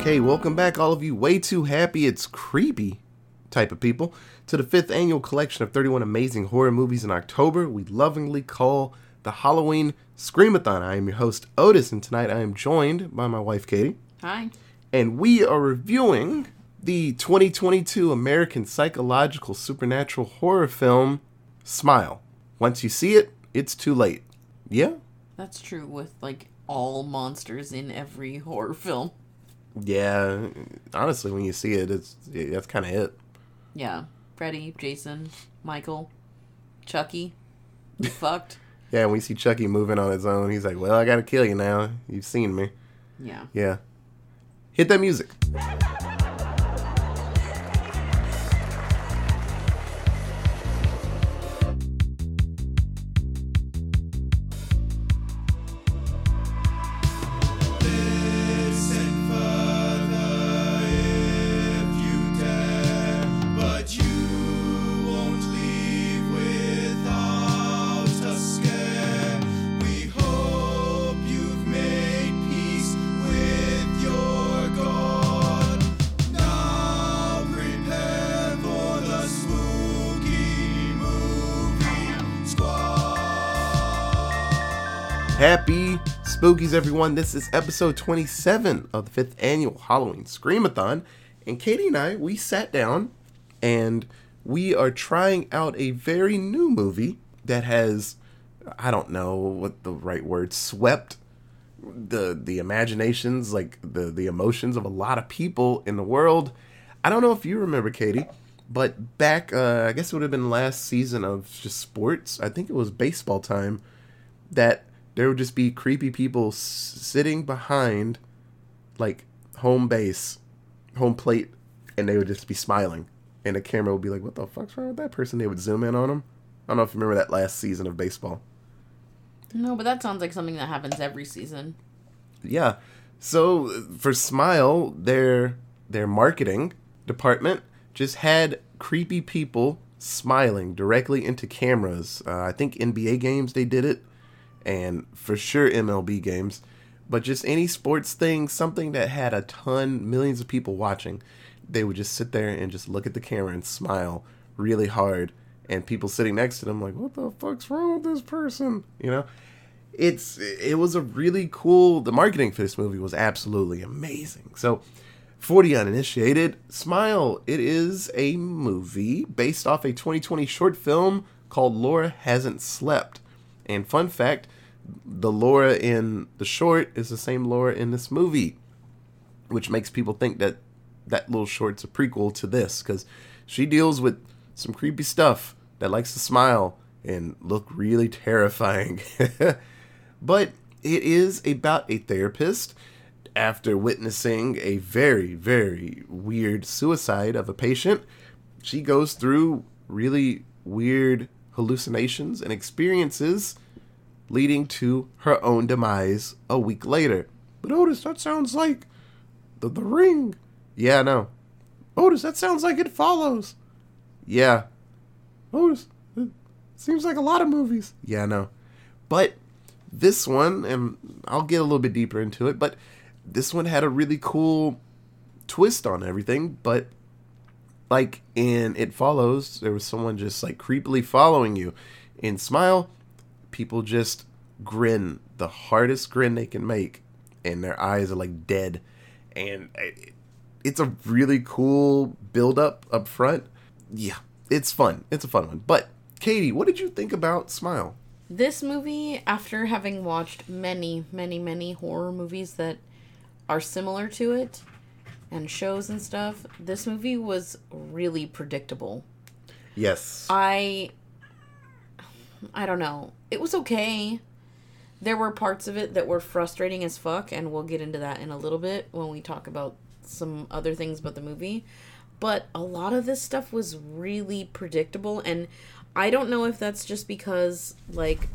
Okay, welcome back, all of you way too happy it's creepy type of people, to the 5th annual collection of 31 amazing horror movies in October we lovingly call the Halloween Screamathon. I am your host, Otis, and tonight I am joined by my wife, Katie. Hi. And we are reviewing the 2022 American psychological supernatural horror film, Smile. Once you see it, it's too late. Yeah? That's true with, like, all monsters in every horror film. Yeah, honestly, when you see it, that's kind of it. Yeah, Freddy, Jason, Michael, Chucky, fucked. Yeah, when you see Chucky moving on his own, he's like, well, I gotta kill you now. You've seen me. Yeah. Yeah. Hit that music. Happy Spookies, everyone. This is episode 27 of the 5th Annual Halloween Screamathon. And Katie and I, we sat down and we are trying out a very new movie that has, I don't know what the right word, swept the imaginations, like the emotions of a lot of people in the world. I don't know if you remember, Katie, but back, I guess it would have been last season of just sports. I think it was baseball time that there would just be creepy people sitting behind, like, home plate, and they would just be smiling. And the camera would be like, what the fuck's wrong with that person? They would zoom in on them. I don't know if you remember that last season of baseball. No, but that sounds like something that happens every season. Yeah. So, for Smile, their marketing department just had creepy people smiling directly into cameras. I think NBA games, they did it. And for sure MLB games, but just any sports thing, something that had a ton, millions of people watching, they would just sit there and just look at the camera and smile really hard, and people sitting next to them like, what the fuck's wrong with this person? You know, it was a really cool, the marketing for this movie was absolutely amazing. So for the uninitiated, Smile, it is a movie based off a 2020 short film called Laura Hasn't Slept. And fun fact, the Laura in the short is the same Laura in this movie, which makes people think that that little short's a prequel to this, because she deals with some creepy stuff that likes to smile and look really terrifying. But it is about a therapist after witnessing a very, very weird suicide of a patient. She goes through really weird hallucinations and experiences leading to her own demise a week later. But Otis, that sounds like the Ring. Yeah, no. Otis, that sounds like It Follows. Yeah. Otis, it seems like a lot of movies. Yeah, no. But this one, and I'll get a little bit deeper into it, but this one had a really cool twist on everything, but like in It Follows, there was someone just like creepily following you. In Smile, people just grin, the hardest grin they can make, and their eyes are like dead. And it's a really cool build up front. Yeah, it's fun. It's a fun one. But Katie, what did you think about Smile? This movie, after having watched many, many, many horror movies that are similar to it, and shows and stuff, this movie was really predictable. Yes. I don't know. It was okay. There were parts of it that were frustrating as fuck, and we'll get into that in a little bit when we talk about some other things about the movie. But a lot of this stuff was really predictable, and I don't know if that's just because, like,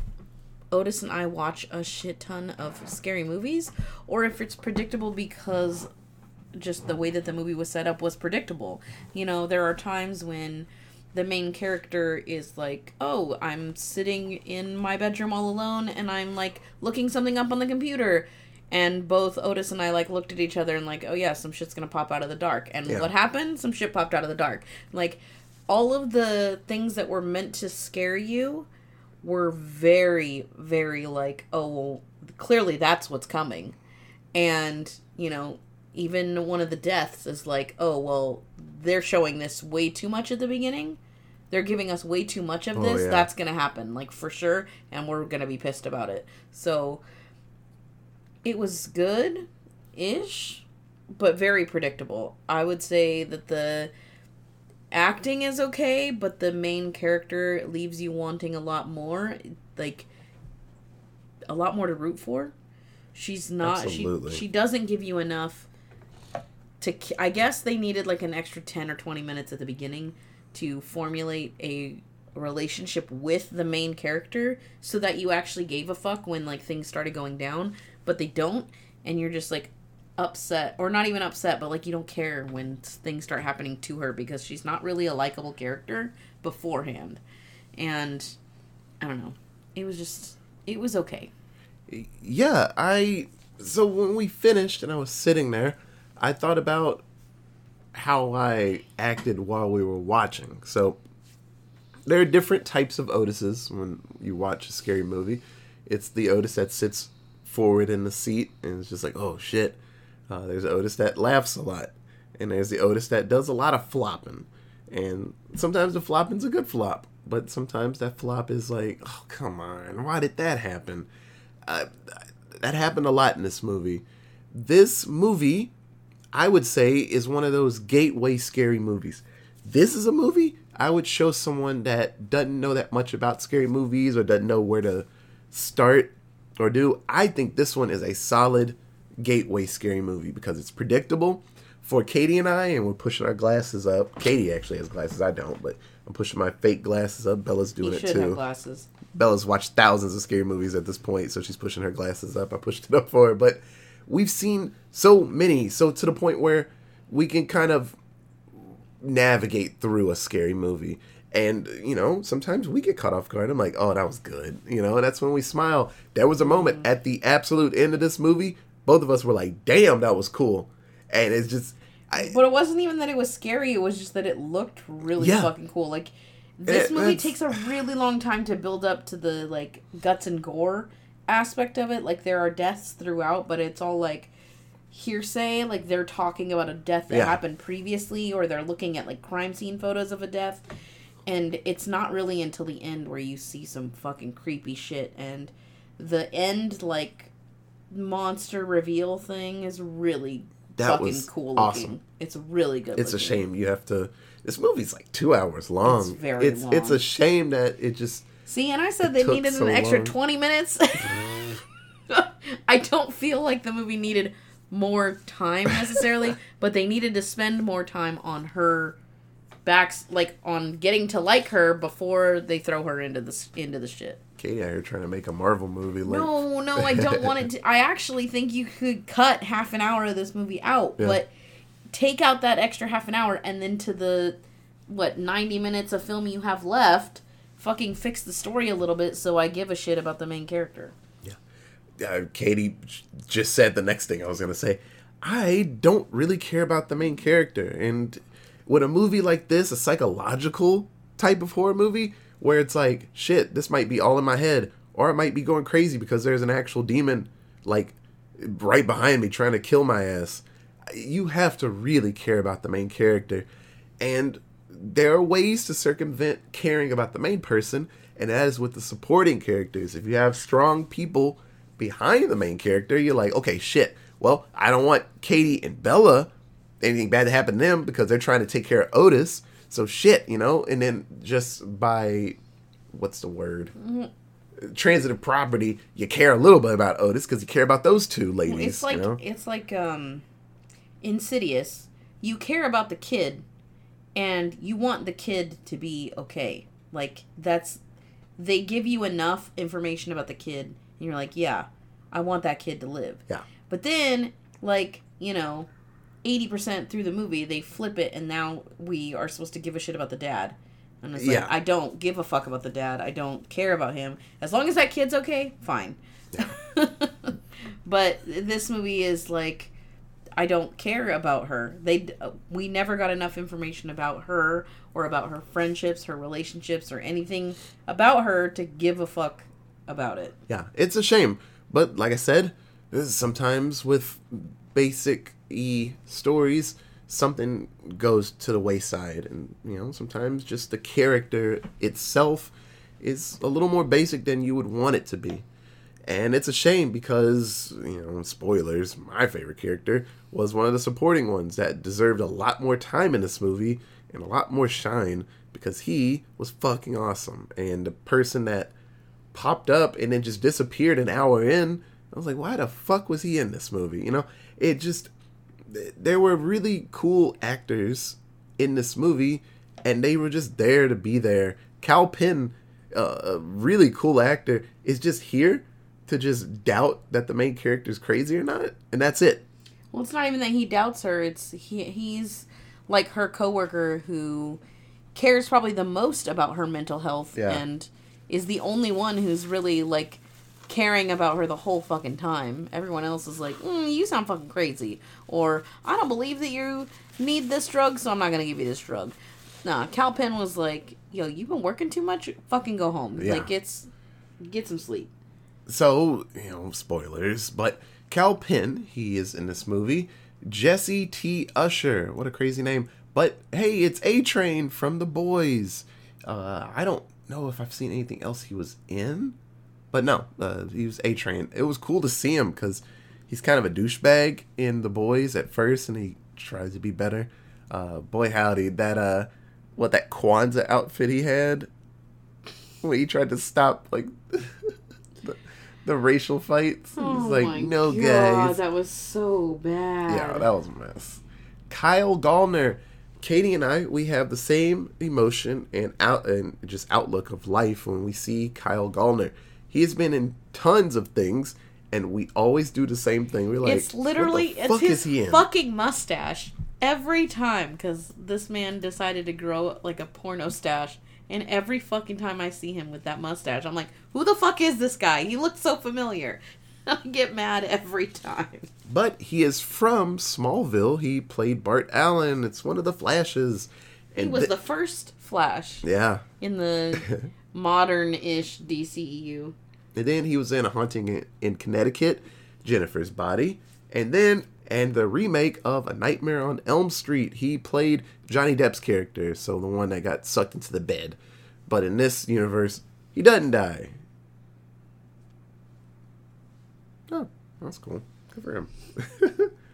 Otis and I watch a shit ton of scary movies, or if it's predictable because just the way that the movie was set up was predictable. You know, there are times when the main character is like, oh, I'm sitting in my bedroom all alone and I'm like looking something up on the computer. And both Otis and I, like, looked at each other and, like, oh, yeah, some shit's gonna pop out of the dark. And what happened? Some shit popped out of the dark. Like, all of the things that were meant to scare you were very, very, like, oh, well, clearly that's what's coming. And, you know, even one of the deaths is like, oh, well, they're showing this way too much at the beginning. They're giving us way too much of this. Oh, yeah. That's going to happen, like, for sure. And we're going to be pissed about it. So it was good-ish, but very predictable. I would say that the acting is okay, but the main character leaves you wanting a lot more, like, a lot more to root for. She's not, she doesn't give you enough to, I guess they needed, like, an extra 10 or 20 minutes at the beginning to formulate a relationship with the main character so that you actually gave a fuck when, like, things started going down, but they don't, and you're just, like, upset, or not even upset, but, like, you don't care when things start happening to her because she's not really a likable character beforehand. And I don't know. It was just, it was okay. Yeah, so when we finished and I was sitting there, I thought about how I acted while we were watching. So there are different types of Otises when you watch a scary movie. It's the Otis that sits forward in the seat and it's just like, oh shit. There's the Otis that laughs a lot. And there's the Otis that does a lot of flopping. And sometimes the flopping's a good flop. But sometimes that flop is like, oh, come on. Why did that happen? That happened a lot in this movie. This movie, I would say, is one of those gateway scary movies. This is a movie I would show someone that doesn't know that much about scary movies or doesn't know where to start or do. I think this one is a solid gateway scary movie because it's predictable for Katie and I, and we're pushing our glasses up. Katie actually has glasses. I don't, but I'm pushing my fake glasses up. Bella's doing it too. You should have glasses. Bella's watched thousands of scary movies at this point, so she's pushing her glasses up. I pushed it up for her, but we've seen so many, so to the point where we can kind of navigate through a scary movie. And, you know, sometimes we get caught off guard. I'm like, oh, that was good. You know, and that's when we smile. There was a moment at the absolute end of this movie, both of us were like, damn, that was cool. And it's just... but it wasn't even that it was scary. It was just that it looked really fucking cool. Like, this movie takes a really long time to build up to the, like, guts and gore aspect of it. Like, there are deaths throughout, but it's all, like, hearsay. Like, they're talking about a death that happened previously, or they're looking at, like, crime scene photos of a death. And it's not really until the end where you see some fucking creepy shit. And the end, like, monster reveal thing is really fucking cool looking. Awesome. It's really good. It's a shame you have to. This movie's like 2 hours long. It's very long. It's a shame that it just. See, and I said they needed an extra 20 minutes. I don't feel like the movie needed more time necessarily, but they needed to spend more time on her backs, like on getting to like her before they throw her into the shit. Katie, you're trying to make a Marvel movie. Like... No, I don't want it to. I actually think you could cut half an hour of this movie out, but take out that extra half an hour, and then to the, 90 minutes of film you have left, fucking fix the story a little bit so I give a shit about the main character. Yeah. Katie just said the next thing I was going to say. I don't really care about the main character, and with a movie like this, a psychological type of horror movie, where it's like, shit, this might be all in my head, or it might be going crazy because there's an actual demon, like, right behind me trying to kill my ass. You have to really care about the main character. And there are ways to circumvent caring about the main person, and that is with the supporting characters. If you have strong people behind the main character, you're like, okay, shit, well, I don't want Katie and Bella, anything bad to happen to them because they're trying to take care of Otis. So shit, you know, and then just by, what's the word? Transitive property, you care a little bit about Otis because you care about those two ladies. Well, it's like, you know? It's like Insidious. You care about the kid, and you want the kid to be okay. Like, that's, they give you enough information about the kid, and you're like, yeah, I want that kid to live. Yeah. But then, like, you know, 80% through the movie, they flip it, and now we are supposed to give a shit about the dad. And it's like, I don't give a fuck about the dad. I don't care about him. As long as that kid's okay, fine. Yeah. But this movie is like, I don't care about her. We never got enough information about her or about her friendships, her relationships, or anything about her to give a fuck about it. Yeah, it's a shame. But like I said, sometimes with basic stories, something goes to the wayside. And, you know, sometimes just the character itself is a little more basic than you would want it to be. And it's a shame because, you know, spoilers, my favorite character was one of the supporting ones that deserved a lot more time in this movie and a lot more shine because he was fucking awesome. And the person that popped up and then just disappeared an hour in, I was like, why the fuck was he in this movie? You know, it just, there were really cool actors in this movie and they were just there to be there. Kal Penn, a really cool actor, is just here to just doubt that the main character's crazy or not, and that's it. Well, it's not even that he doubts her. It's he's like her coworker who cares probably the most about her mental health and is the only one who's really like caring about her the whole fucking time. Everyone else is like, you sound fucking crazy, or I don't believe that you need this drug, so I'm not gonna give you this drug. Nah, Kal Penn was like, yo, you've been working too much? Fucking go home. Yeah. Like, get some sleep. So, you know, spoilers, but Kal Penn, he is in this movie. Jesse T. Usher, what a crazy name. But, hey, it's A-Train from The Boys. I don't know if I've seen anything else he was in, but no, he was A-Train. It was cool to see him because he's kind of a douchebag in The Boys at first, and he tries to be better. Boy howdy, that Kwanzaa outfit he had when he tried to stop, like... The racial fights. Oh, he's like, no, God, guys. That was so bad. Yeah, that was a mess. Kyle Gallner. Katie and I, we have the same emotion and just outlook of life when we see Kyle Gallner. He has been in tons of things, and we always do the same thing. We're like, it's his fucking mustache every time, because this man decided to grow like a porno stash. And every fucking time I see him with that mustache, I'm like, who the fuck is this guy? He looks so familiar. I get mad every time. But he is from Smallville. He played Bart Allen. It's one of the Flashes. And he was the first Flash. Yeah. In the modern-ish DCEU. And then he was in A Haunting in Connecticut, Jennifer's Body. And the remake of A Nightmare on Elm Street. He played Johnny Depp's character, so the one that got sucked into the bed. But in this universe, he doesn't die. Oh, that's cool. Good for him.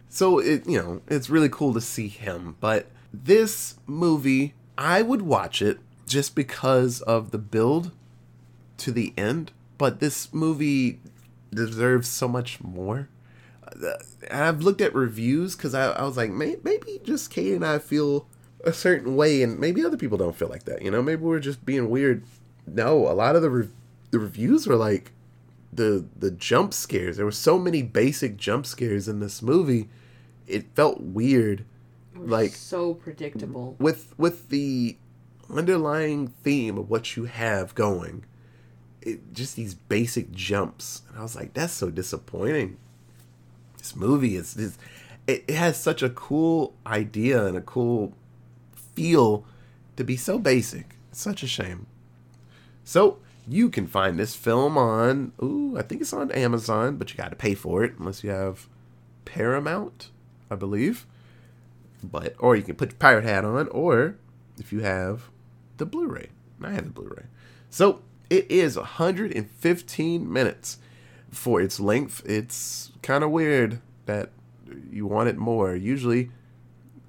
So, it's really cool to see him. But this movie, I would watch it just because of the build to the end. But this movie deserves so much more. I've looked at reviews because I was like, maybe just Katie and I feel a certain way and maybe other people don't feel like that, you know? Maybe we're just being weird. No, a lot of the reviews were like the jump scares. There were so many basic jump scares in this movie. It felt weird. It was like so predictable. With the underlying theme of what you have going. Just these basic jumps. And I was like, that's so disappointing. This movie it has such a cool idea and a cool feel to be so basic. It's such a shame. So you can find this film on, I think it's on Amazon, but you got to pay for it unless you have Paramount, I believe. But or you can put your pirate hat on, or if you have the Blu-ray. I have the Blu-ray. So it is 115 minutes. For its length, it's kind of weird that you want it more. Usually,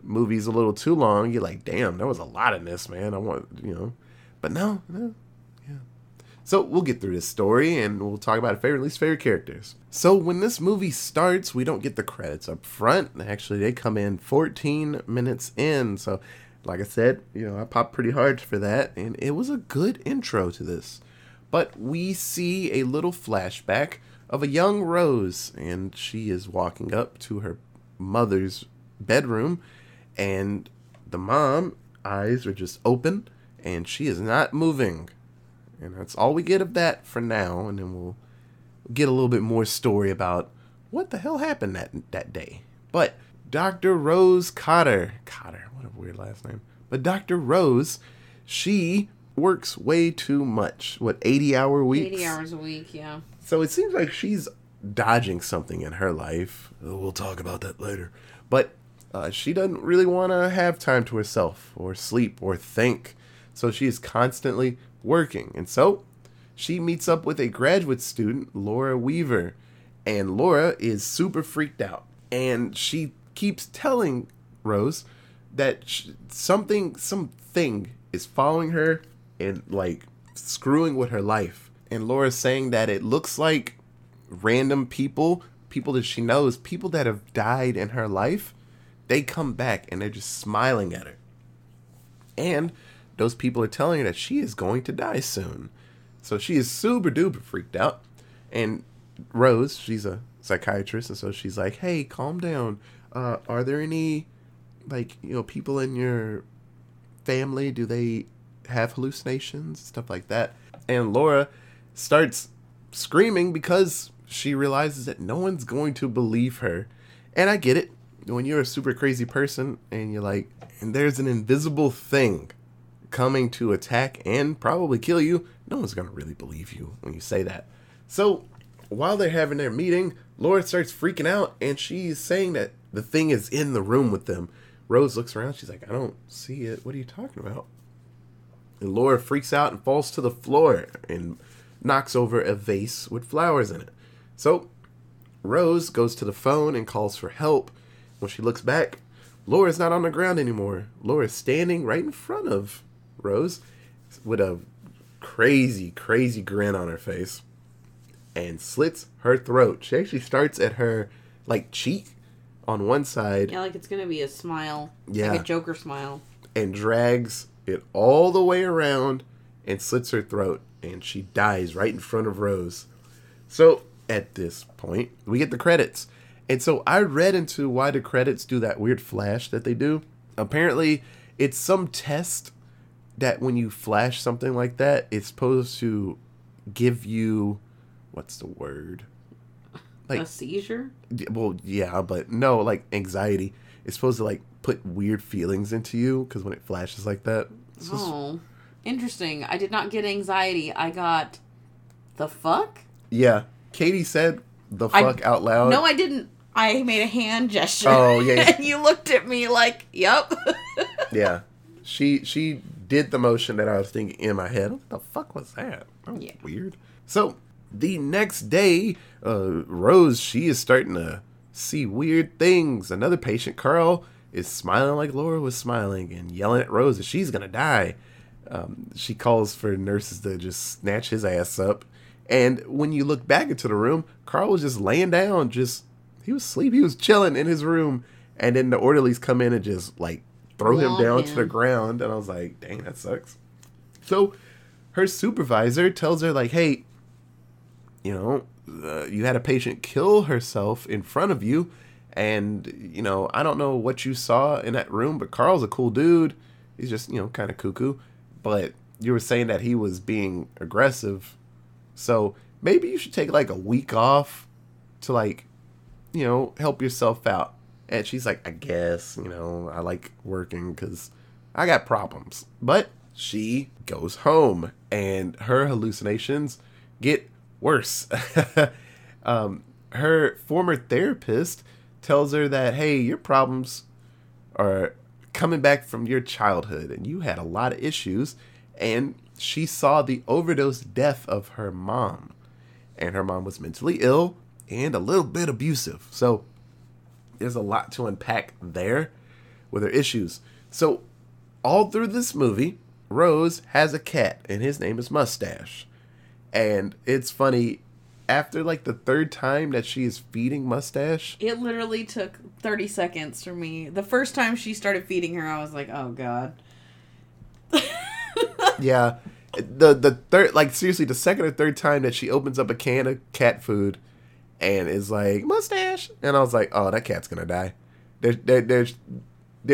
movies a little too long, you're like, damn, there was a lot in this, man. I want, But no. Yeah. So, we'll get through this story, and we'll talk about favorite and least favorite characters. So, when this movie starts, we don't get the credits up front. Actually, they come in 14 minutes in. So, like I said, I popped pretty hard for that, and it was a good intro to this. But we see a little flashback of a young Rose, and she is walking up to her mother's bedroom, and the mom's eyes are just open, and she is not moving. And that's all we get of that for now, and then we'll get a little bit more story about what the hell happened that day. But Dr. Rose Cotter, what a weird last name. But Dr. Rose, she works way too much. What, 80-hour weeks? 80 hours a week, yeah. So it seems like she's dodging something in her life. We'll talk about that later. But she doesn't really want to have time to herself or sleep or think. So she is constantly working. And so she meets up with a graduate student, Laura Weaver. And Laura is super freaked out. And she keeps telling Rose that something is following her and, like, screwing with her life. And Laura's saying that it looks like random people that she knows, people that have died in her life, they come back and they're just smiling at her. And those people are telling her that she is going to die soon. So she is super duper freaked out. And Rose, she's a psychiatrist, and so she's like, hey, calm down. Are there any, like, you know, people in your family? Do they have hallucinations? Stuff like that. And Laura starts screaming because she realizes that no one's going to believe her. And I get it. When you're a super crazy person and you're like, and there's an invisible thing coming to attack and probably kill you, no one's going to really believe you when you say that. So while they're having their meeting, Laura starts freaking out and she's saying that the thing is in the room with them. Rose looks around. She's like, I don't see it. What are you talking about? And Laura freaks out and falls to the floor and knocks over a vase with flowers in it. So Rose goes to the phone and calls for help. When she looks back, Laura's not on the ground anymore. Laura's standing right in front of Rose with a crazy, crazy grin on her face and slits her throat. She actually starts at her, like, cheek on one side. Yeah, like it's going to be a smile. Yeah. Like a Joker smile. And drags it all the way around and slits her throat. And she dies right in front of Rose. So at this point, we get the credits. And so I read into why the credits do that weird flash that they do. Apparently, it's some test that when you flash something like that, it's supposed to give you, what's the word? Like a seizure? Well, yeah, but no, like anxiety. It's supposed to, like, put weird feelings into you because when it flashes like that. Oh, interesting. I did not get anxiety. I got the fuck? Yeah. Katie said the fuck out loud. No, I didn't. I made a hand gesture. Oh, yeah. And you looked at me like, yep. Yeah. She did the motion that I was thinking in my head. What the fuck was that? That was weird. So the next day, Rose, she is starting to see weird things. Another patient, Carl, is smiling like Laura was smiling and yelling at Rose that she's going to die. She calls for nurses to just snatch his ass up. And when you look back into the room, Carl was just laying down. He was asleep. He was chilling in his room. And then the orderlies come in and just, like, throw him down to the ground. And I was like, dang, that sucks. So her supervisor tells her, like, hey, you know, you had a patient kill herself in front of you. And, you know, I don't know what you saw in that room, but Carl's a cool dude. He's just, you know, kind of cuckoo. But you were saying that he was being aggressive. So maybe you should take, like, a week off to, like, you know, help yourself out. And she's like, I guess, you know, I like working because I got problems. But she goes home and her hallucinations get worse. Her former therapist tells her that, hey, your problems are coming back from your childhood and you had a lot of issues. And she saw the overdose death of her mom. And her mom was mentally ill and a little bit abusive. So there's a lot to unpack there with her issues. So all through this movie, Rose has a cat, and his name is Mustache. And it's funny, after, like, the third time that she is feeding Mustache, it literally took 30 seconds for me. The first time she started feeding her, I was like, oh, God. Yeah, the third, like, seriously, the second or third time that she opens up a can of cat food and is like, Mustache, and I was like, oh, that cat's gonna die. They're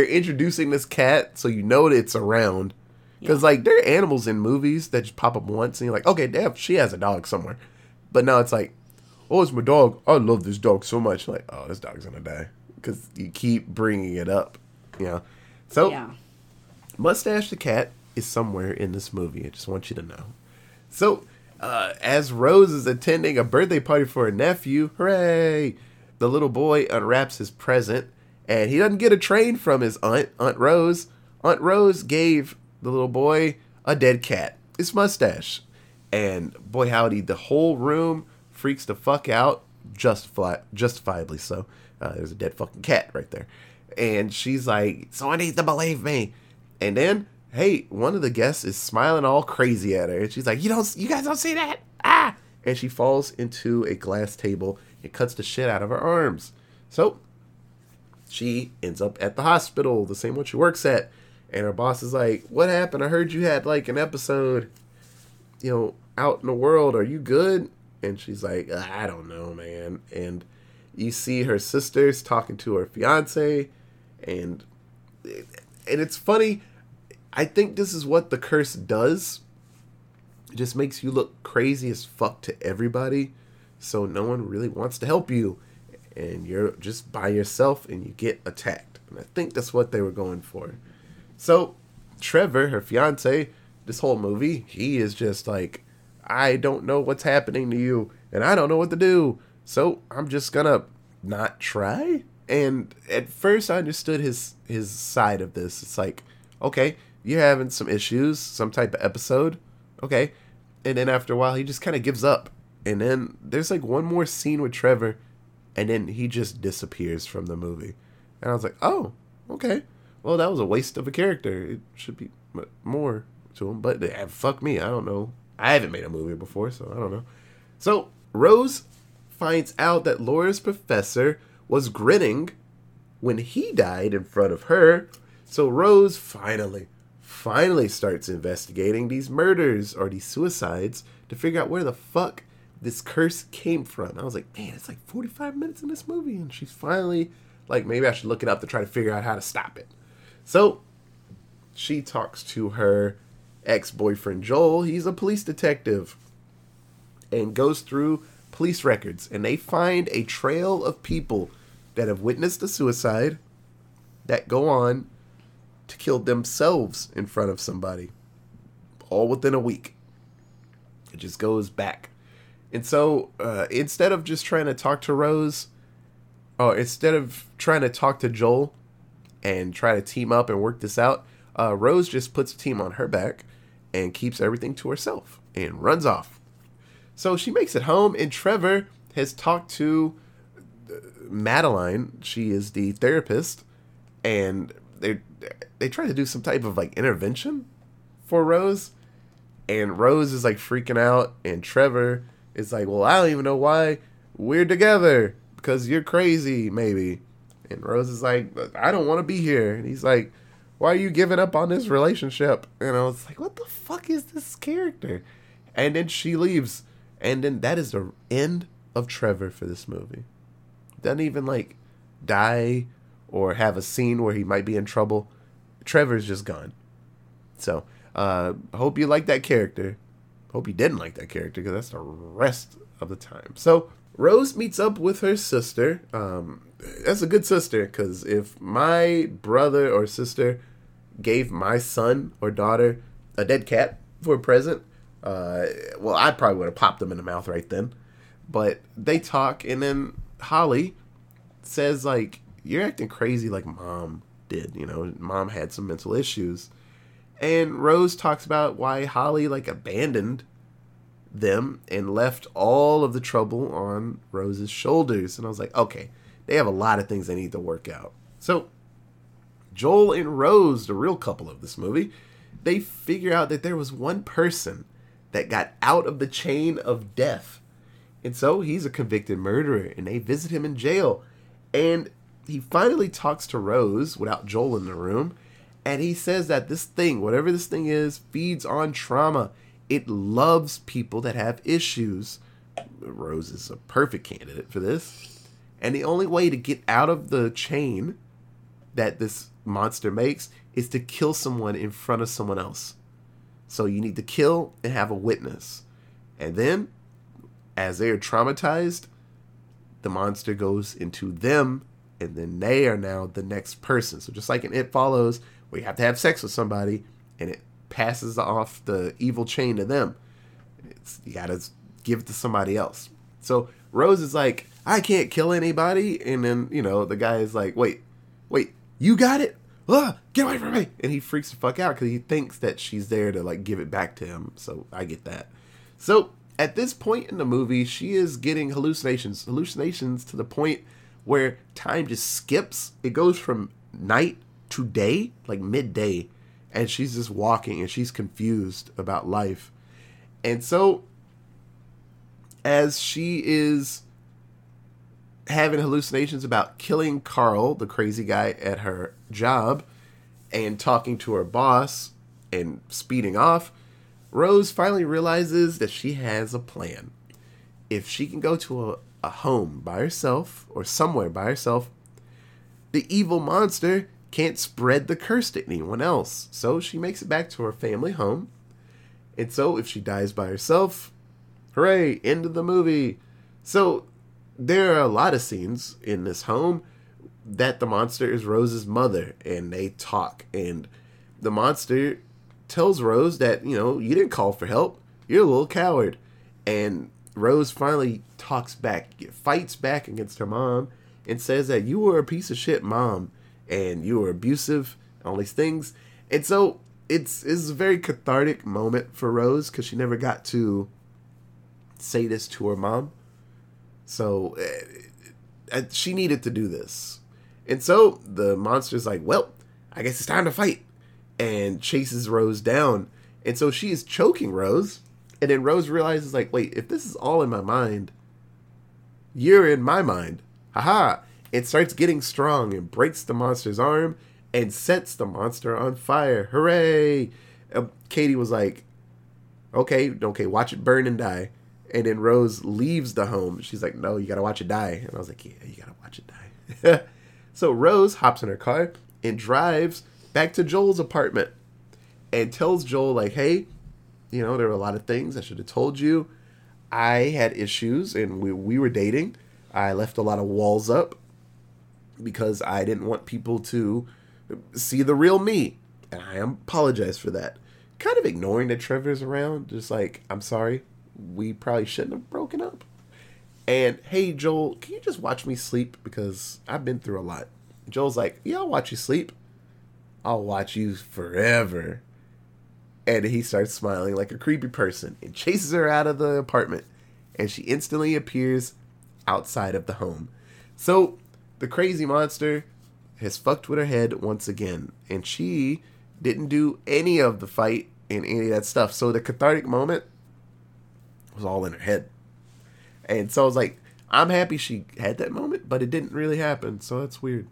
introducing this cat, so you know that it's around, because like there are animals in movies that just pop up once, and you're like, okay, damn, she has a dog somewhere, but no, it's like, oh, it's my dog. I love this dog so much. Like, oh, this dog's going to die. Because you keep bringing it up. You know? So, yeah. Mustache the cat is somewhere in this movie. I just want you to know. So, as Rose is attending a birthday party for her nephew, hooray, the little boy unwraps his present, and he doesn't get a train from his aunt, Aunt Rose. Aunt Rose gave the little boy a dead cat. It's Mustache. And boy howdy, the whole room freaks the fuck out, justifiably so. There's a dead fucking cat right there. And she's like, someone needs to believe me. And then, hey, one of the guests is smiling all crazy at her. And she's like, you guys don't see that? Ah! And she falls into a glass table. It cuts the shit out of her arms. So, she ends up at the hospital, the same one she works at. And her boss is like, what happened? I heard you had, like, an episode, you know, out in the world. Are you good? And she's like, I don't know, man. And you see her sisters talking to her fiance. And it's funny. I think this is what the curse does. It just makes you look crazy as fuck to everybody. So no one really wants to help you. And you're just by yourself and you get attacked. And I think that's what they were going for. So Trevor, her fiance, this whole movie, he is just like, I don't know what's happening to you. And I don't know what to do. So I'm just going to not try. And at first I understood his side of this. It's like, okay, you're having some issues, some type of episode. Okay. And then after a while, he just kind of gives up. And then there's like one more scene with Trevor, and then he just disappears from the movie. And I was like, oh, okay. Well, that was a waste of a character. It should be more to him. But fuck me, I don't know. I haven't made a movie before, so I don't know. So Rose finds out that Laura's professor was grinning when he died in front of her. So Rose finally starts investigating these murders or these suicides to figure out where the fuck this curse came from. I was like, man, it's like 45 minutes in this movie. And she's finally like, maybe I should look it up to try to figure out how to stop it. So she talks to her ex-boyfriend, Joel. He's a police detective and goes through police records. And they find a trail of people that have witnessed the suicide that go on to kill themselves in front of somebody all within a week. It just goes back. And so instead of just trying to talk to Rose, or instead of trying to talk to Joel and try to team up and work this out, Rose just puts a team on her back and keeps everything to herself and runs off. So she makes it home, and Trevor has talked to Madeline. She is the therapist, and they try to do some type of like intervention for Rose, and Rose is like freaking out, and Trevor is like, well, I don't even know why we're together because you're crazy maybe. And Rose is like, I don't want to be here. And he's like, why are you giving up on this relationship? And I was like, what the fuck is this character? And then she leaves, and then that is the end of Trevor for this movie. Doesn't even like die or have a scene where he might be in trouble. Trevor's just gone. So, hope you like that character. Hope you didn't like that character, because that's the rest of the time. So, Rose meets up with her sister. That's a good sister, because if my brother or sister gave my son or daughter a dead cat for a present, well, I probably would have popped them in the mouth right then. But they talk, and then Holly says, like, you're acting crazy like Mom did, you know. Mom had some mental issues. And Rose talks about why Holly, like, abandoned them and left all of the trouble on Rose's shoulders. And I was like, okay, they have a lot of things they need to work out. So, Joel and Rose, the real couple of this movie, they figure out that there was one person that got out of the chain of death. And so, he's a convicted murderer, and they visit him in jail. And he finally talks to Rose without Joel in the room, and he says that this thing, whatever this thing is, feeds on trauma. It loves people that have issues. Rose is a perfect candidate for this. And the only way to get out of the chain that this monster makes is to kill someone in front of someone else. So you need to kill and have a witness. And then, as they are traumatized, the monster goes into them, and then they are now the next person. So just like in It Follows, we have to have sex with somebody, and it passes off the evil chain to them. You gotta give it to somebody else. So Rose is like, I can't kill anybody, and then, you know, the guy is like, wait, you got it? Ugh, get away from me! And he freaks the fuck out because he thinks that she's there to, like, give it back to him. So I get that. So at this point in the movie, she is getting hallucinations to the point where time just skips. It goes from night to day, like midday, and she's just walking and she's confused about life. And so as she is having hallucinations about killing Carl, the crazy guy at her job, and talking to her boss and speeding off, Rose finally realizes that she has a plan. If she can go to a home by herself or somewhere by herself, the evil monster can't spread the curse to anyone else. So she makes it back to her family home. And so if she dies by herself, hooray, end of the movie. So there are a lot of scenes in this home that the monster is Rose's mother, and they talk, and the monster tells Rose that, you know, you didn't call for help, you're a little coward. And Rose finally talks back, fights back against her mom, and says that you were a piece of shit mom, and you were abusive, all these things. And so it's a very cathartic moment for Rose, because she never got to say this to her mom. So she needed to do this. And so the monster's like, well, I guess it's time to fight, and chases Rose down. And so she is choking Rose, and then Rose realizes, like, wait, if this is all in my mind, you're in my mind. Haha. It starts getting strong and breaks the monster's arm and sets the monster on fire. Hooray. Katie was like, okay, watch it burn and die. And then Rose leaves the home. She's like, no, you gotta watch it die. And I was like, yeah, you gotta watch it die. So Rose hops in her car and drives back to Joel's apartment and tells Joel, like, hey, you know, there were a lot of things I should have told you. I had issues, and we were dating. I left a lot of walls up because I didn't want people to see the real me. And I apologize for that. Kind of ignoring that Trevor's around. Just like, I'm sorry. We probably shouldn't have broken up. And, hey, Joel, can you just watch me sleep? Because I've been through a lot. Joel's like, yeah, I'll watch you sleep. I'll watch you forever. And he starts smiling like a creepy person and chases her out of the apartment. And she instantly appears outside of the home. So the crazy monster has fucked with her head once again. And she didn't do any of the fight and any of that stuff. So the cathartic moment was all in her head. And so I was like, I'm happy she had that moment, but it didn't really happen. So that's weird.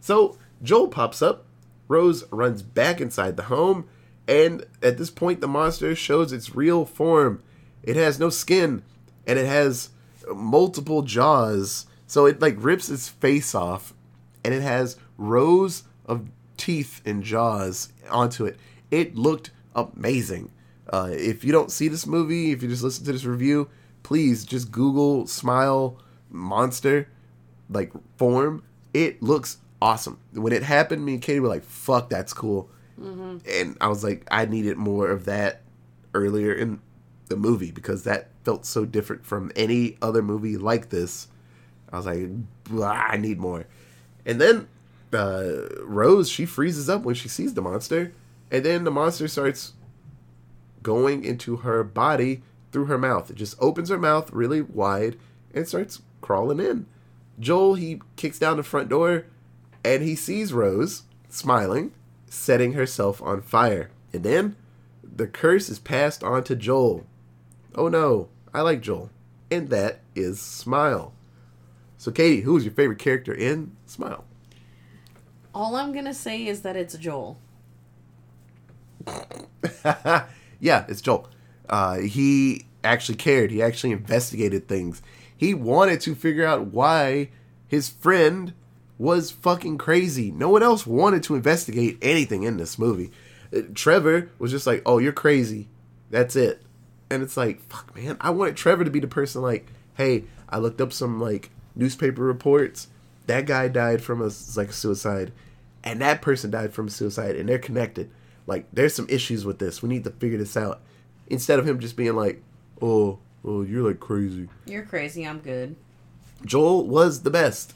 So Joel pops up. Rose runs back inside the home. And at this point, the monster shows its real form. It has no skin, and it has multiple jaws. So it, like, rips its face off, and it has rows of teeth and jaws onto it. It looked amazing. If you don't see this movie, if you just listen to this review, please just Google Smile monster, like, form. It looks awesome. When it happened, me and Katie were like, fuck, that's cool. Mm-hmm. And I was like, I needed more of that earlier in the movie, because that felt so different from any other movie like this. I was like, I need more. And then Rose, she freezes up when she sees the monster. And then the monster starts going into her body through her mouth. It just opens her mouth really wide and starts crawling in. Joel, he kicks down the front door, and he sees Rose smiling, setting herself on fire. And then the curse is passed on to Joel. Oh no, I like Joel. And that is Smile. So Katie, who is your favorite character in Smile? All I'm gonna say is that it's Joel. Yeah, it's Joel. He actually cared. He actually investigated things. He wanted to figure out why his friend was fucking crazy. No one else wanted to investigate anything in this movie. Trevor was just like, oh, you're crazy. That's it. And it's like, fuck, man, I wanted Trevor to be the person like, hey, I looked up some like newspaper reports. That guy died from a like suicide, and that person died from suicide, and they're connected. Like, there's some issues with this. We need to figure this out. Instead of him just being like, oh, you're like crazy. You're crazy. I'm good. Joel was the best.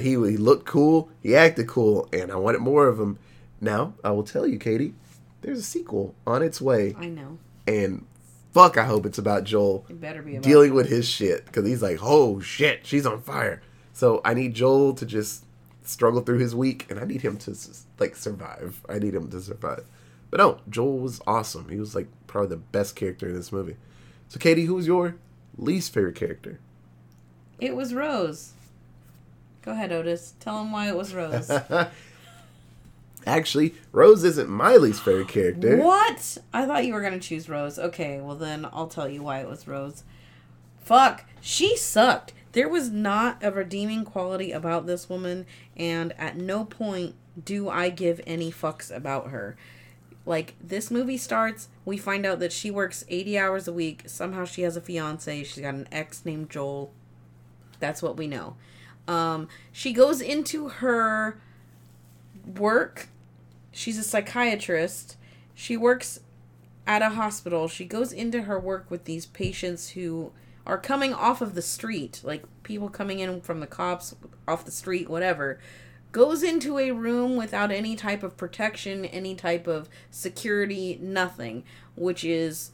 He looked cool. He acted cool, and I wanted more of him. Now, I will tell you, Katie, there's a sequel on its way. I know. And fuck, I hope it's about Joel. It better be about dealing him. With his shit, because he's like, oh shit, she's on fire. So I need Joel to just struggle through his week, and I need him to like survive. I need him to survive. But no, Joel was awesome. He was like probably the best character in this movie. So Katie, who was your least favorite character? It was Rose. Go ahead, Otis. Tell him why it was Rose. Actually, Rose isn't my least favorite character. What? I thought you were going to choose Rose. Okay, well then I'll tell you why it was Rose. Fuck. She sucked. There was not a redeeming quality about this woman, and at no point do I give any fucks about her. Like, this movie starts, we find out that she works 80 hours a week. Somehow she has a fiance. She's got an ex named Joel. That's what we know. She goes into her work. She's a psychiatrist. She works at a hospital. She goes into her work with these patients who are coming off of the street. Like, people coming in from the cops, off the street, whatever. Goes into a room without any type of protection, any type of security, nothing, which is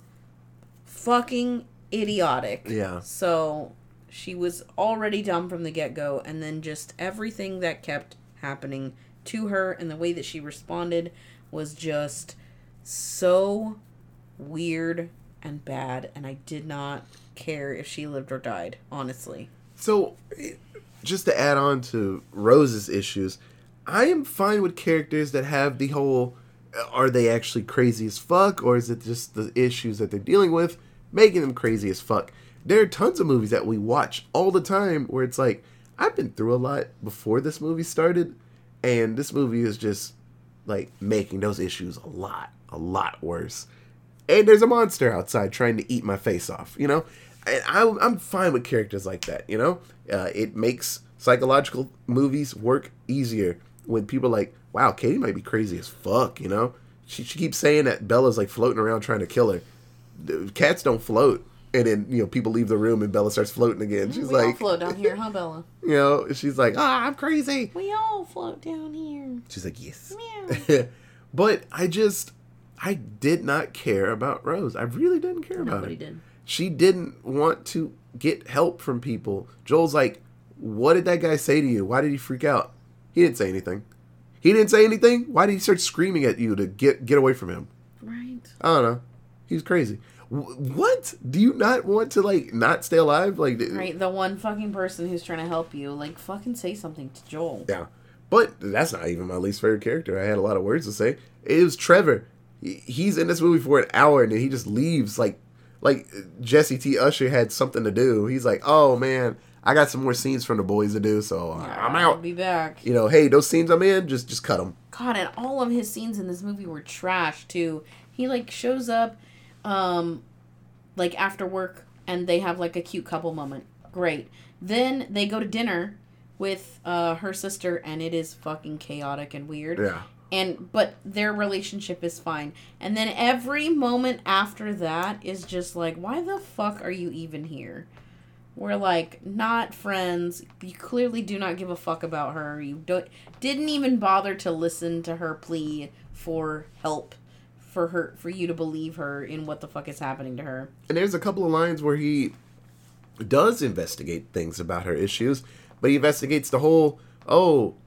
fucking idiotic. Yeah. So she was already dumb from the get-go, and then just everything that kept happening to her and the way that she responded was just so weird and bad, and I did not care if she lived or died, honestly. So just to add on to Rose's issues, I am fine with characters that have the whole, are they actually crazy as fuck, or is it just the issues that they're dealing with making them crazy as fuck? There are tons of movies that we watch all the time where it's like, I've been through a lot before this movie started, and this movie is just, like, making those issues a lot worse. And there's a monster outside trying to eat my face off, you know? And I'm fine with characters like that, you know? It makes psychological movies work easier when people are like, wow, Katie might be crazy as fuck, you know? She keeps saying that Bella's like floating around trying to kill her. Cats don't float. And then, you know, people leave the room and Bella starts floating again. She's we like... We all float down here, huh, Bella? You know, she's like, I'm crazy. We all float down here. She's like, yes. Yeah. But I did not care about Rose. I really didn't care about her. Nobody did. She didn't want to get help from people. Joel's like, what did that guy say to you? Why did he freak out? He didn't say anything. Why did he start screaming at you to get away from him? Right. I don't know. He's crazy. What? Do you not want to, like, not stay alive? Like, right, the one fucking person who's trying to help you. Like, fucking say something to Joel. Yeah. But that's not even my least favorite character. I had a lot of words to say. It was Trevor. He's in this movie for an hour, and then he just leaves, like Jesse T. Usher had something to do. He's like, oh, man, I got some more scenes from The Boys to do, so I'm out. I'll be back. You know, hey, those scenes I'm in, just cut them. God, and all of his scenes in this movie were trash, too. He, like, shows up, like, after work, and they have, like, a cute couple moment. Great. Then they go to dinner with her sister, and it is fucking chaotic and weird. Yeah. But their relationship is fine. And then every moment after that is just like, why the fuck are you even here? We're like, not friends. You clearly do not give a fuck about her. You didn't even bother to listen to her plea for help, for you to believe her in what the fuck is happening to her. And there's a couple of lines where he does investigate things about her issues, but he investigates the whole,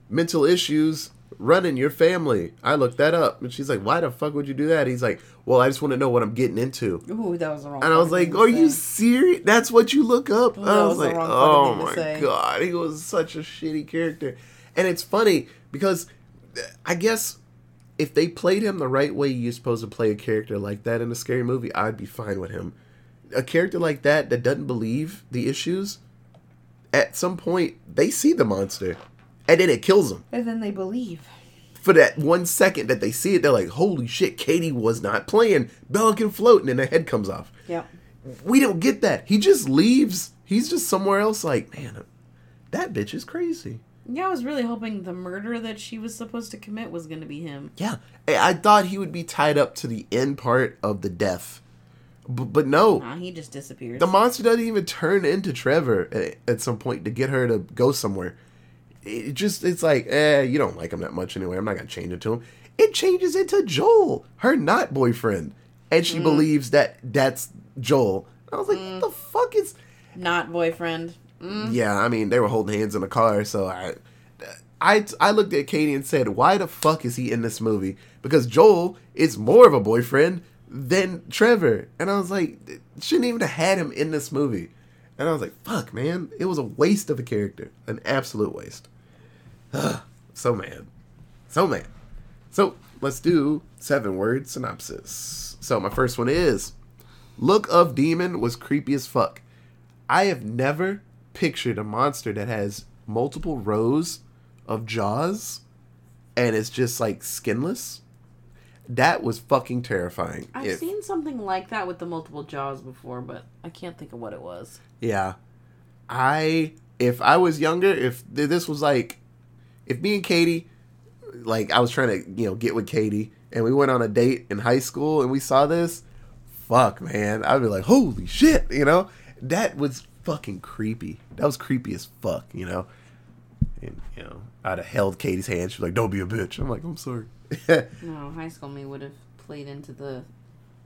mental issues running your family. I looked that up. And she's like, why the fuck would you do that? He's like, well, I just want to know what I'm getting into. Ooh, that was the wrong thing. And I was like, are you serious? That's what you look up? Ooh, I was like, oh my God. He was such a shitty character. And it's funny because I guess if they played him the right way you're supposed to play a character like that in a scary movie, I'd be fine with him. A character like that doesn't believe the issues, at some point, they see the monster. And then it kills them. And then they believe. For that 1 second that they see it, they're like, holy shit, Katie was not playing. Bella can float. And then their head comes off. Yeah. We don't get that. He just leaves. He's just somewhere else like, man, that bitch is crazy. Yeah, I was really hoping the murder that she was supposed to commit was going to be him. Yeah. I thought he would be tied up to the end part of the death. But no. Nah, he just disappears. The monster doesn't even turn into Trevor at some point to get her to go somewhere. It just, it's like, you don't like him that much anyway. I'm not going to change it to him. It changes into Joel, her not boyfriend. And she believes that that's Joel. I was like, what the fuck is... Not boyfriend. Mm. Yeah, I mean, they were holding hands in the car, so I looked at Katie and said, why the fuck is he in this movie? Because Joel is more of a boyfriend than Trevor. And I was like, shouldn't even have had him in this movie. And I was like, fuck, man. It was a waste of a character. An absolute waste. Ugh, so mad. So mad. So, let's do 7-word synopsis. So, my first one is, Look of Demon was creepy as fuck. I have never pictured a monster that has multiple rows of jaws and it's just like skinless. That was fucking terrifying. I've seen something like that with the multiple jaws before, but I can't think of what it was. Yeah. If I was younger, if this was like, if me and Katie, like I was trying to, get with Katie and we went on a date in high school and we saw this, fuck man, I'd be like, holy shit, That was fucking creepy. That was creepy as fuck, And, I'd have held Katie's hand. She's like, don't be a bitch. I'm like, I'm sorry. No, high school me would have played into the,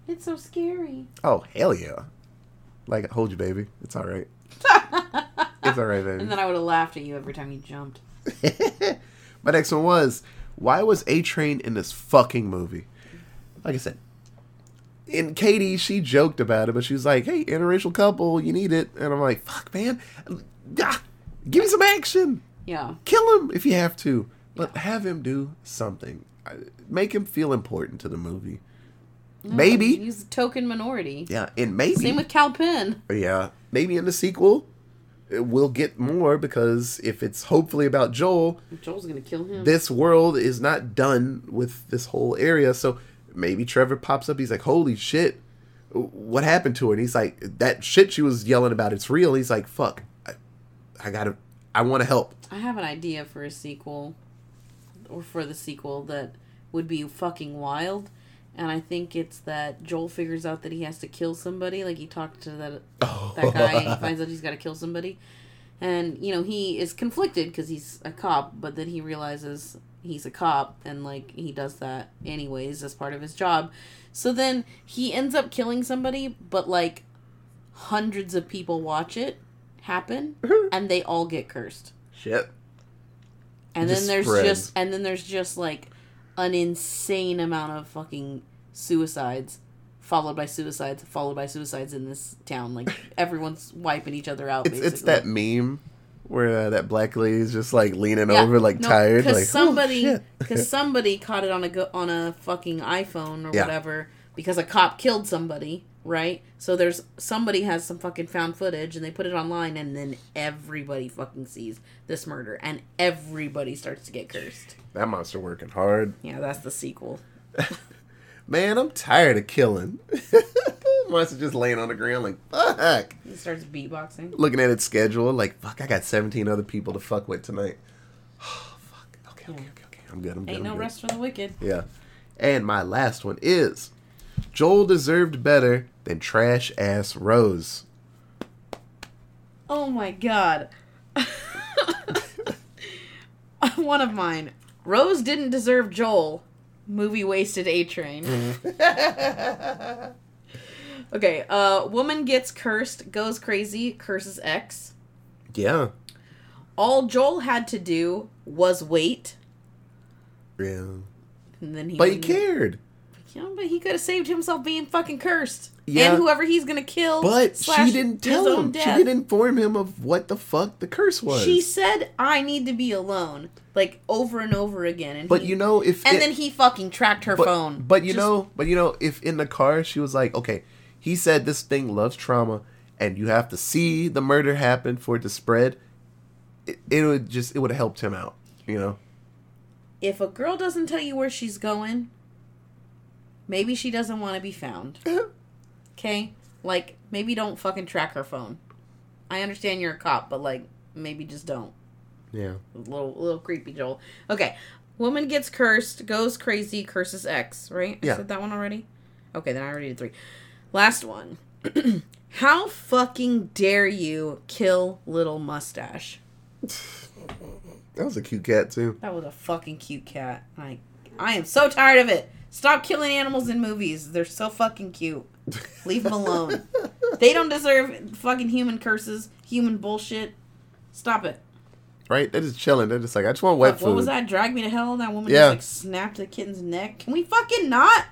it's so scary. Oh, hell yeah. Like, hold you, baby. It's all right. It's all right, baby. And then I would have laughed at you every time you jumped. My next one was, why was A-Train in this fucking movie? Like I said, and Katie, she joked about it, but she was like, hey, interracial couple, you need it. And I'm like, fuck, man. Give me some action. Yeah. Kill him if you have to. But have him do something. Make him feel important to the movie. No, maybe. He's a token minority. Yeah, and maybe. Same with Kal Penn. Yeah. Maybe in the sequel, we'll get more, because if it's hopefully about Joel. Joel's going to kill him. This world is not done with this whole area, so... Maybe Trevor pops up. He's like, holy shit. What happened to her? And he's like, that shit she was yelling about, it's real. He's like, fuck. I want to help. I have an idea for a sequel. Or for the sequel that would be fucking wild. And I think it's that Joel figures out that he has to kill somebody. Like, he talked to that guy and he finds out he's got to kill somebody. And, he is conflicted because he's a cop. But then he realizes... He's a cop, and, he does that anyways as part of his job. So then he ends up killing somebody, but, hundreds of people watch it happen, and they all get cursed. Shit. And then there's just an insane amount of fucking suicides, followed by suicides, in this town. Everyone's wiping each other out, basically. It's that meme... Where that black lady's just leaning over, tired, because somebody caught it on a fucking iPhone or whatever, because a cop killed somebody, right? So there's somebody has some fucking found footage and they put it online, and then everybody fucking sees this murder and everybody starts to get cursed. That monster working hard. Yeah, that's the sequel. Man, I'm tired of killing. Monster just laying on the ground like, fuck. He starts beatboxing. Looking at its schedule, fuck, I got 17 other people to fuck with tonight. Oh, fuck. Okay. I'm good. Ain't no rest for the wicked. Yeah. And my last one is, Joel deserved better than trash-ass Rose. Oh, my God. One of mine. Rose didn't deserve Joel. Movie wasted A-Train. Okay, woman gets cursed, goes crazy, curses X. Yeah. All Joel had to do was wait. Yeah. And then he cared. Yeah, but he could have saved himself being fucking cursed. Yeah. And whoever he's going to kill. But she didn't tell him. She didn't inform him of what the fuck the curse was. She said, I need to be alone. Over and over again. And but then he fucking tracked her phone. But if in the car she was like, okay, he said this thing loves trauma and you have to see the murder happen for it to spread. It would have helped him out, If a girl doesn't tell you where she's going, maybe she doesn't want to be found. Okay? Like, maybe don't fucking track her phone. I understand you're a cop, but, like, maybe just don't. Yeah. A little creepy, Joel. Okay. Woman gets cursed, goes crazy, curses X, right? Yeah. I said that one already? Okay, then I already did 3. Last one. How fucking dare you kill Little Mustache? That was a cute cat, too. That was a fucking cute cat. I am so tired of it. Stop killing animals in movies. They're so fucking cute. Leave them alone. They don't deserve fucking human curses, human bullshit. Stop it. Right? They're just chilling. They're just like, I just want wet food. What was that? Drag Me to Hell? That woman just like snapped the kitten's neck. Can we fucking not?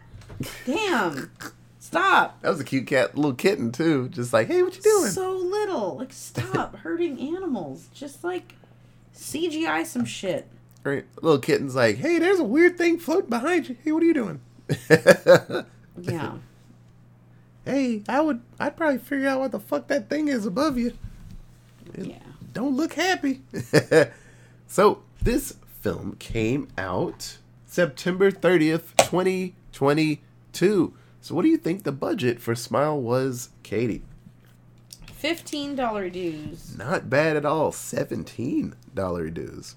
Damn. Stop. That was a cute cat. Little kitten, too. Just like, hey, what you doing? So little. Like, stop hurting animals. Just like CGI some shit. Right. Little kitten's like, hey, there's a weird thing floating behind you. Hey, what are you doing? Yeah. Hey, I'd probably figure out what the fuck that thing is above you. Yeah. Don't look happy. So, this film came out September 30th, 2022. So, what do you think the budget for Smile was, Katie? $15 dues. Not bad at all. $17 dues.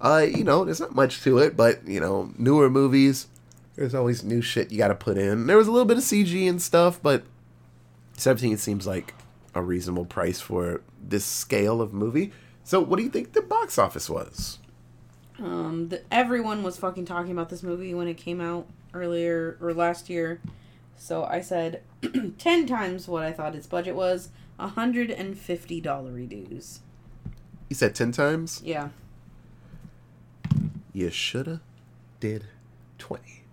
There's not much to it, but, newer movies, there's always new shit you gotta put in. There was a little bit of CG and stuff, but $17 seems like a reasonable price for this scale of movie. So what do you think the box office was? Everyone was fucking talking about this movie when it came out earlier, or last year. So I said 10 times what I thought its budget was, $150 dues. You said 10 times? Yeah. You shoulda did 20.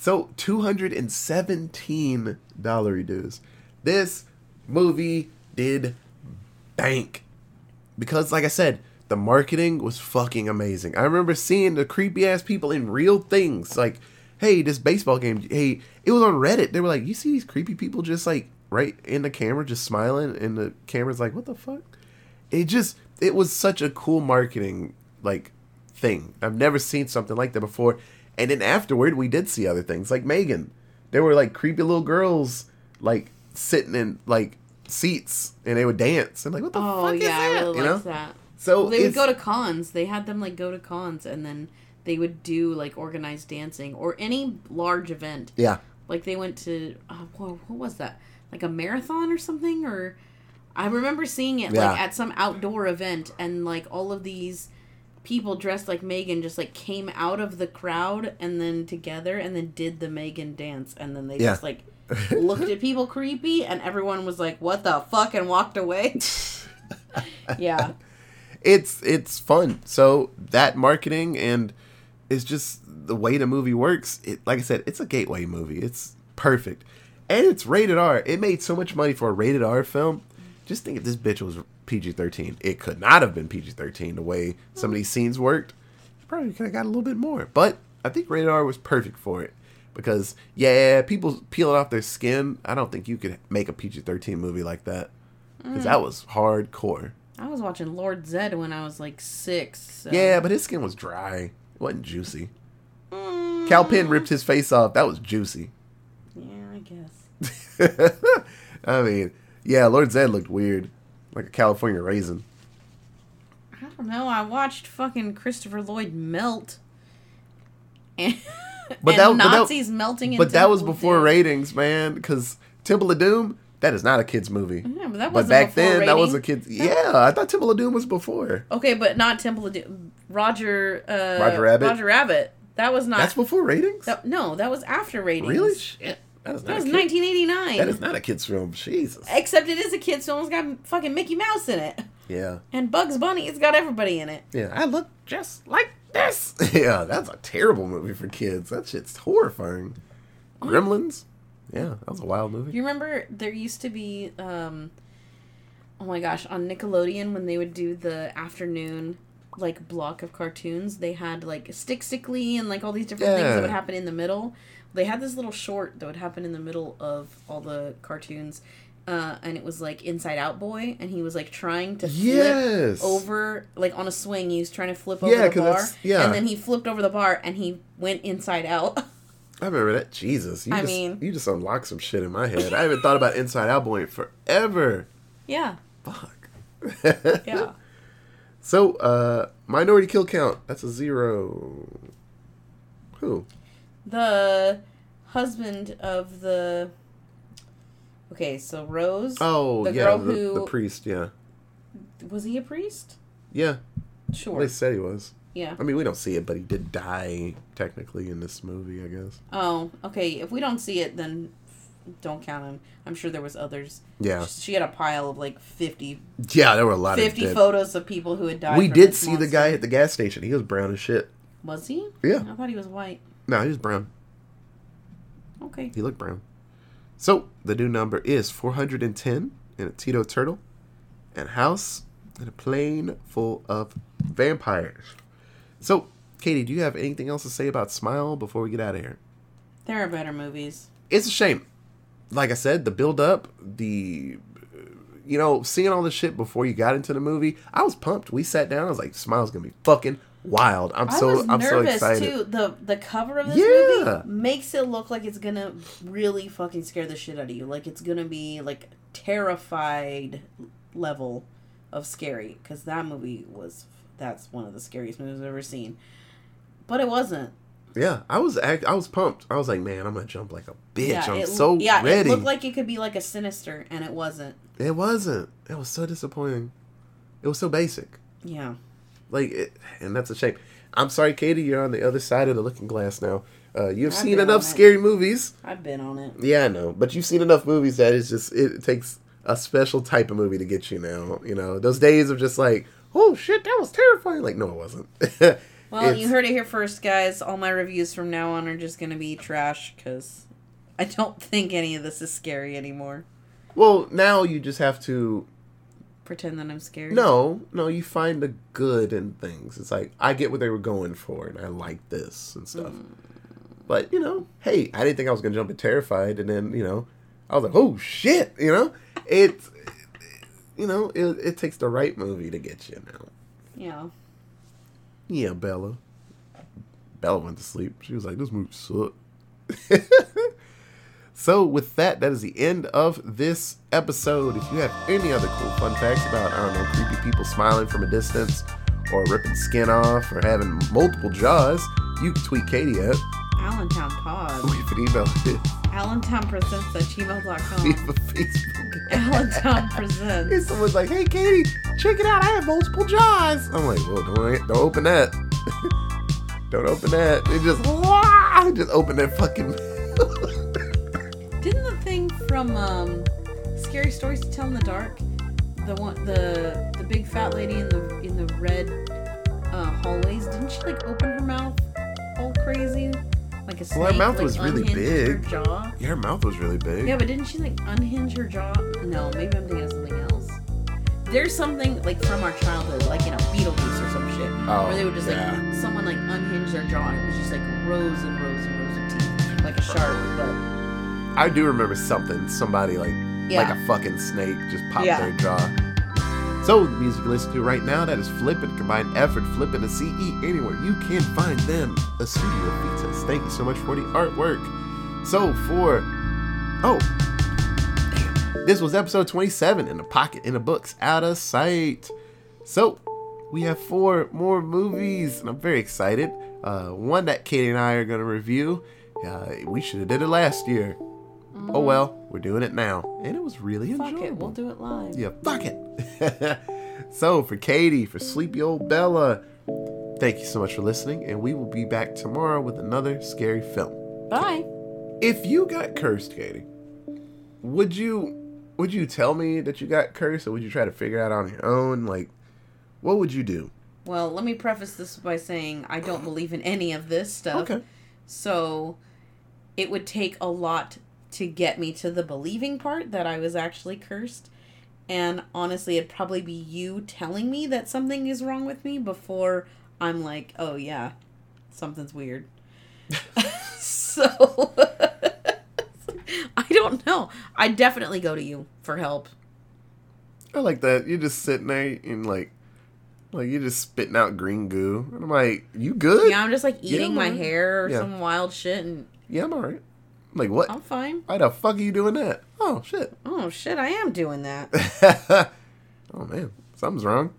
So, $217 dues. This movie did bank. Because, like I said, the marketing was fucking amazing. I remember seeing the creepy-ass people in real things. Like, hey, this baseball game. Hey, it was on Reddit. They were like, you see these creepy people just, like, right in the camera, just smiling. And the camera's like, what the fuck? It was such a cool marketing, like, thing. I've never seen something like that before. And then afterward, we did see other things like Megan. There were like creepy little girls like sitting in like seats and they would dance and like what the fuck is that? I really liked that. So they would go to cons. They had them like go to cons and then they would do like organized dancing or any large event. Yeah. Like they went to what was that? Like a marathon or something? Or I remember seeing it like at some outdoor event and like all of these people dressed like Megan just like came out of the crowd and then together and then did the Megan dance and then they just like looked at people creepy and everyone was like, what the fuck, and walked away. Yeah. It's fun. So that marketing and it's just the way the movie works. It, like I said, it's a gateway movie. It's perfect. And it's rated R. It made so much money for a rated R film. Just think if this bitch was PG-13. It could not have been PG-13 the way some of these scenes worked. Probably could have got a little bit more. But I think rated R was perfect for it. Because, people peeling off their skin. I don't think you could make a PG-13 movie like that. Because that was hardcore. I was watching Lord Zed when I was like 6. So. Yeah, but his skin was dry. It wasn't juicy. Kal Penn ripped his face off. That was juicy. Yeah, I guess. I mean, yeah, Lord Zed looked weird. Like a California raisin. I don't know. I watched fucking Christopher Lloyd melt. And Nazis melting in Temple of Doom. But that was before ratings, man. Because Temple of Doom, that is not a kid's movie. Yeah, but that wasn't back then, rating. That was a kid's... Yeah, I thought Temple of Doom was before. Okay, but not Temple of Doom. Roger Rabbit? Roger Rabbit. That was not... That's before ratings? That was after ratings. Really? Shit. That was 1989. That is not a kid's film. Jesus. Except it is a kid's film. It's got fucking Mickey Mouse in it. Yeah. And Bugs Bunny. It's got everybody in it. Yeah. I look just like this. Yeah. That's a terrible movie for kids. That shit's horrifying. Gremlins. Yeah. That was a wild movie. You remember there used to be, oh my gosh, on Nickelodeon when they would do the afternoon, like, block of cartoons, they had, like, Stickly and, like, all these different things that would happen in the middle. They had this little short that would happen in the middle of all the cartoons, and it was, like, Inside Out Boy, and he was, like, trying to flip over, like, on a swing, he was trying to flip over the bar, and then he flipped over the bar, and he went inside out. I remember that. Jesus. You just unlocked some shit in my head. I haven't thought about Inside Out Boy in forever. Yeah. Fuck. Yeah. So, minority kill count. That's a 0. Who? The husband of the... Okay, so Rose. Oh, the girl who... the priest, yeah. Was he a priest? Yeah. Sure. They said he was. Yeah. I mean, we don't see it, but he did die, technically, in this movie, I guess. Oh, okay. If we don't see it, then don't count him. I'm sure there was others. Yeah. She had a pile of, like, 50... Yeah, there were a lot of... 50 photos of people who had died. We did see the guy at the gas station. He was brown as shit. Was he? Yeah. I thought he was white. No, he was brown. Okay. He looked brown. So, the new number is 410 in a Tito Turtle and house and a plane full of vampires. So, Katie, do you have anything else to say about Smile before we get out of here? There are better movies. It's a shame. Like I said, the build-up, seeing all this shit before you got into the movie, I was pumped. We sat down. I was like, Smile's going to be fucking wild. I'm so excited. Too. The cover of this movie makes it look like it's gonna really fucking scare the shit out of you. Like it's gonna be like terrified level of scary, because that movie that's one of the scariest movies I've ever seen. But it wasn't. Yeah, I was pumped. I was like, man, I'm gonna jump like a bitch. Yeah, I'm ready. It looked like it could be like a Sinister, and it wasn't. It wasn't. It was so disappointing. It was so basic. Yeah. And that's a shame. I'm sorry, Katie, you're on the other side of the looking glass now. You've seen enough scary movies. I've been on it. Yeah, I know. But you've seen enough movies that it's just, it takes a special type of movie to get you now. You know, those days of just like, oh shit, that was terrifying. Like, no, it wasn't. Well, you heard it here first, guys. All my reviews from now on are just going to be trash because I don't think any of this is scary anymore. Well, now you just have to... pretend that I'm scared. No, you find the good in things. It's like, I get what they were going for, and I like this and stuff. But, hey, I didn't think I was going to jump in terrified, and then, I was like, oh, shit, It takes the right movie to get you now. Yeah. Yeah, Bella. Bella went to sleep. She was like, this movie sucked. So, with that is the end of this episode. If you have any other cool fun facts about, creepy people smiling from a distance, or ripping skin off, or having multiple jaws, you can tweet Katie at AllentownPod. We have an email at AllentownPresents@gmail.com. We have a Facebook at AllentownPresents. And someone's like, hey, Katie, check it out. I have multiple jaws. I'm like, well, don't open that. Don't open that. It just open that fucking mail. Didn't the thing from Scary Stories to Tell in the Dark, the big fat lady in the red hallways, didn't she like open her mouth all crazy like a snake? Well, her mouth was really big. Her jaw. Yeah, her mouth was really big. Yeah, but didn't she like unhinge her jaw? No, maybe I'm thinking of something else. There's something like from our childhood, like Beetlejuice or some shit, where they would just like someone like unhinge their jaw and it was just like rows and rows and rows of teeth, like a shark, but. I do remember somebody like a fucking snake just popped their jaw. So the music you listen to right now, that is Flipping, combined effort, Flipping and CE, anywhere you can find them. A Studio Pizzas. Thank you so much for the artwork. So this was episode 27, in the pocket, in the books, out of sight. So we have 4 more movies, and I'm very excited. One that Katie and I are going to review. We should have did it last year. Oh well, we're doing it now. And it was really enjoyable. Fuck it, we'll do it live. Yeah, fuck it. So, for Katie, for sleepy old Bella, thank you so much for listening, and we will be back tomorrow with another scary film. Bye. If you got cursed, Katie, would you tell me that you got cursed, or would you try to figure out on your own? Like, what would you do? Well, let me preface this by saying I don't believe in any of this stuff. Okay. So, it would take a lot to get me to the believing part that I was actually cursed. And honestly, it'd probably be you telling me that something is wrong with me before I'm like, oh yeah, something's weird. So, I don't know. I'd definitely go to you for help. I like that. You're just sitting there and like you're just spitting out green goo. And I'm like, you good? Yeah, I'm just like eating my hair or some wild shit and yeah, I'm all right. I'm like, what? I'm fine. Why the fuck are you doing that? Oh, shit. Oh, shit, I am doing that. Oh, man, something's wrong.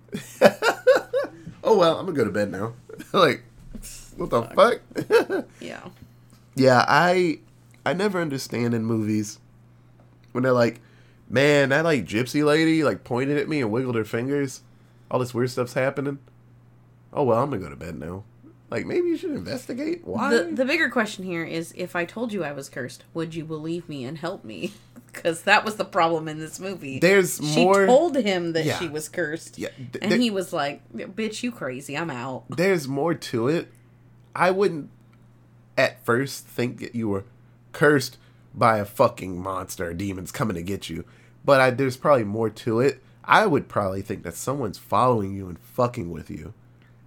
Oh, well, I'm going to go to bed now. Like, what the fuck? Yeah. Yeah, I never understand in movies when they're like, man, that, like, gypsy lady, like, pointed at me and wiggled her fingers. All this weird stuff's happening. Oh, well, I'm going to go to bed now. Like, maybe you should investigate. Why? The bigger question here is, if I told you I was cursed, would you believe me and help me? Because that was the problem in this movie. She told him that she was cursed. Yeah. And he was like, bitch, you crazy. I'm out. There's more to it. I wouldn't, at first, think that you were cursed by a fucking monster or demons coming to get you. But there's probably more to it. I would probably think that someone's following you and fucking with you.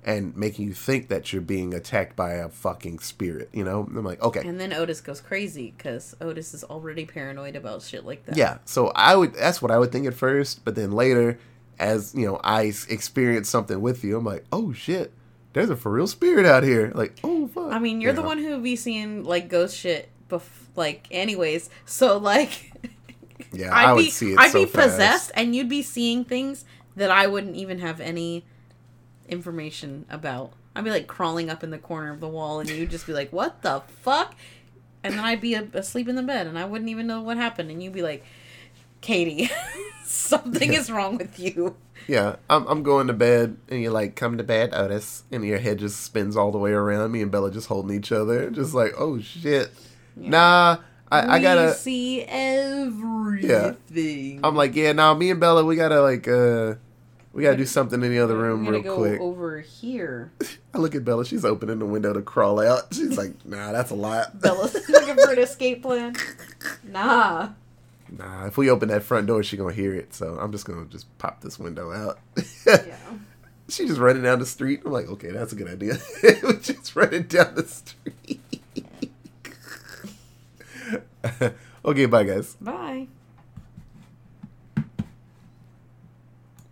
And making you think that you're being attacked by a fucking spirit, you know? I'm like, okay. And then Otis goes crazy, because Otis is already paranoid about shit like that. Yeah, so that's what I would think at first, but then later, as, you know, I experience something with you, I'm like, oh shit, there's a for real spirit out here. Like, oh fuck. I mean, you're the one who would be seeing, like, ghost shit, anyways, so, like... Yeah, I would see it I'd so be fast. Possessed, and you'd be seeing things that I wouldn't even have any... information about. I'd be like crawling up in the corner of the wall and you'd just be like, what the fuck? And then I'd be asleep in the bed and I wouldn't even know what happened and you'd be like, Katie, something is wrong with you. Yeah, I'm going to bed and you're like, come to bed, Otis. And your head just spins all the way around. Me and Bella just holding each other. Just like, oh shit. Yeah. Nah, I gotta... We see everything. Yeah. I'm like, yeah, nah, me and Bella, we gotta like, we gotta do something in the other room real quick. Go over here. I look at Bella. She's opening the window to crawl out. She's like, nah, that's a lot. Bella's looking for an escape plan. Nah. If we open that front door, she's gonna hear it. So I'm just gonna pop this window out. Yeah. She's just running down the street. I'm like, okay, that's a good idea. Just running down the street. Okay, bye guys. Bye.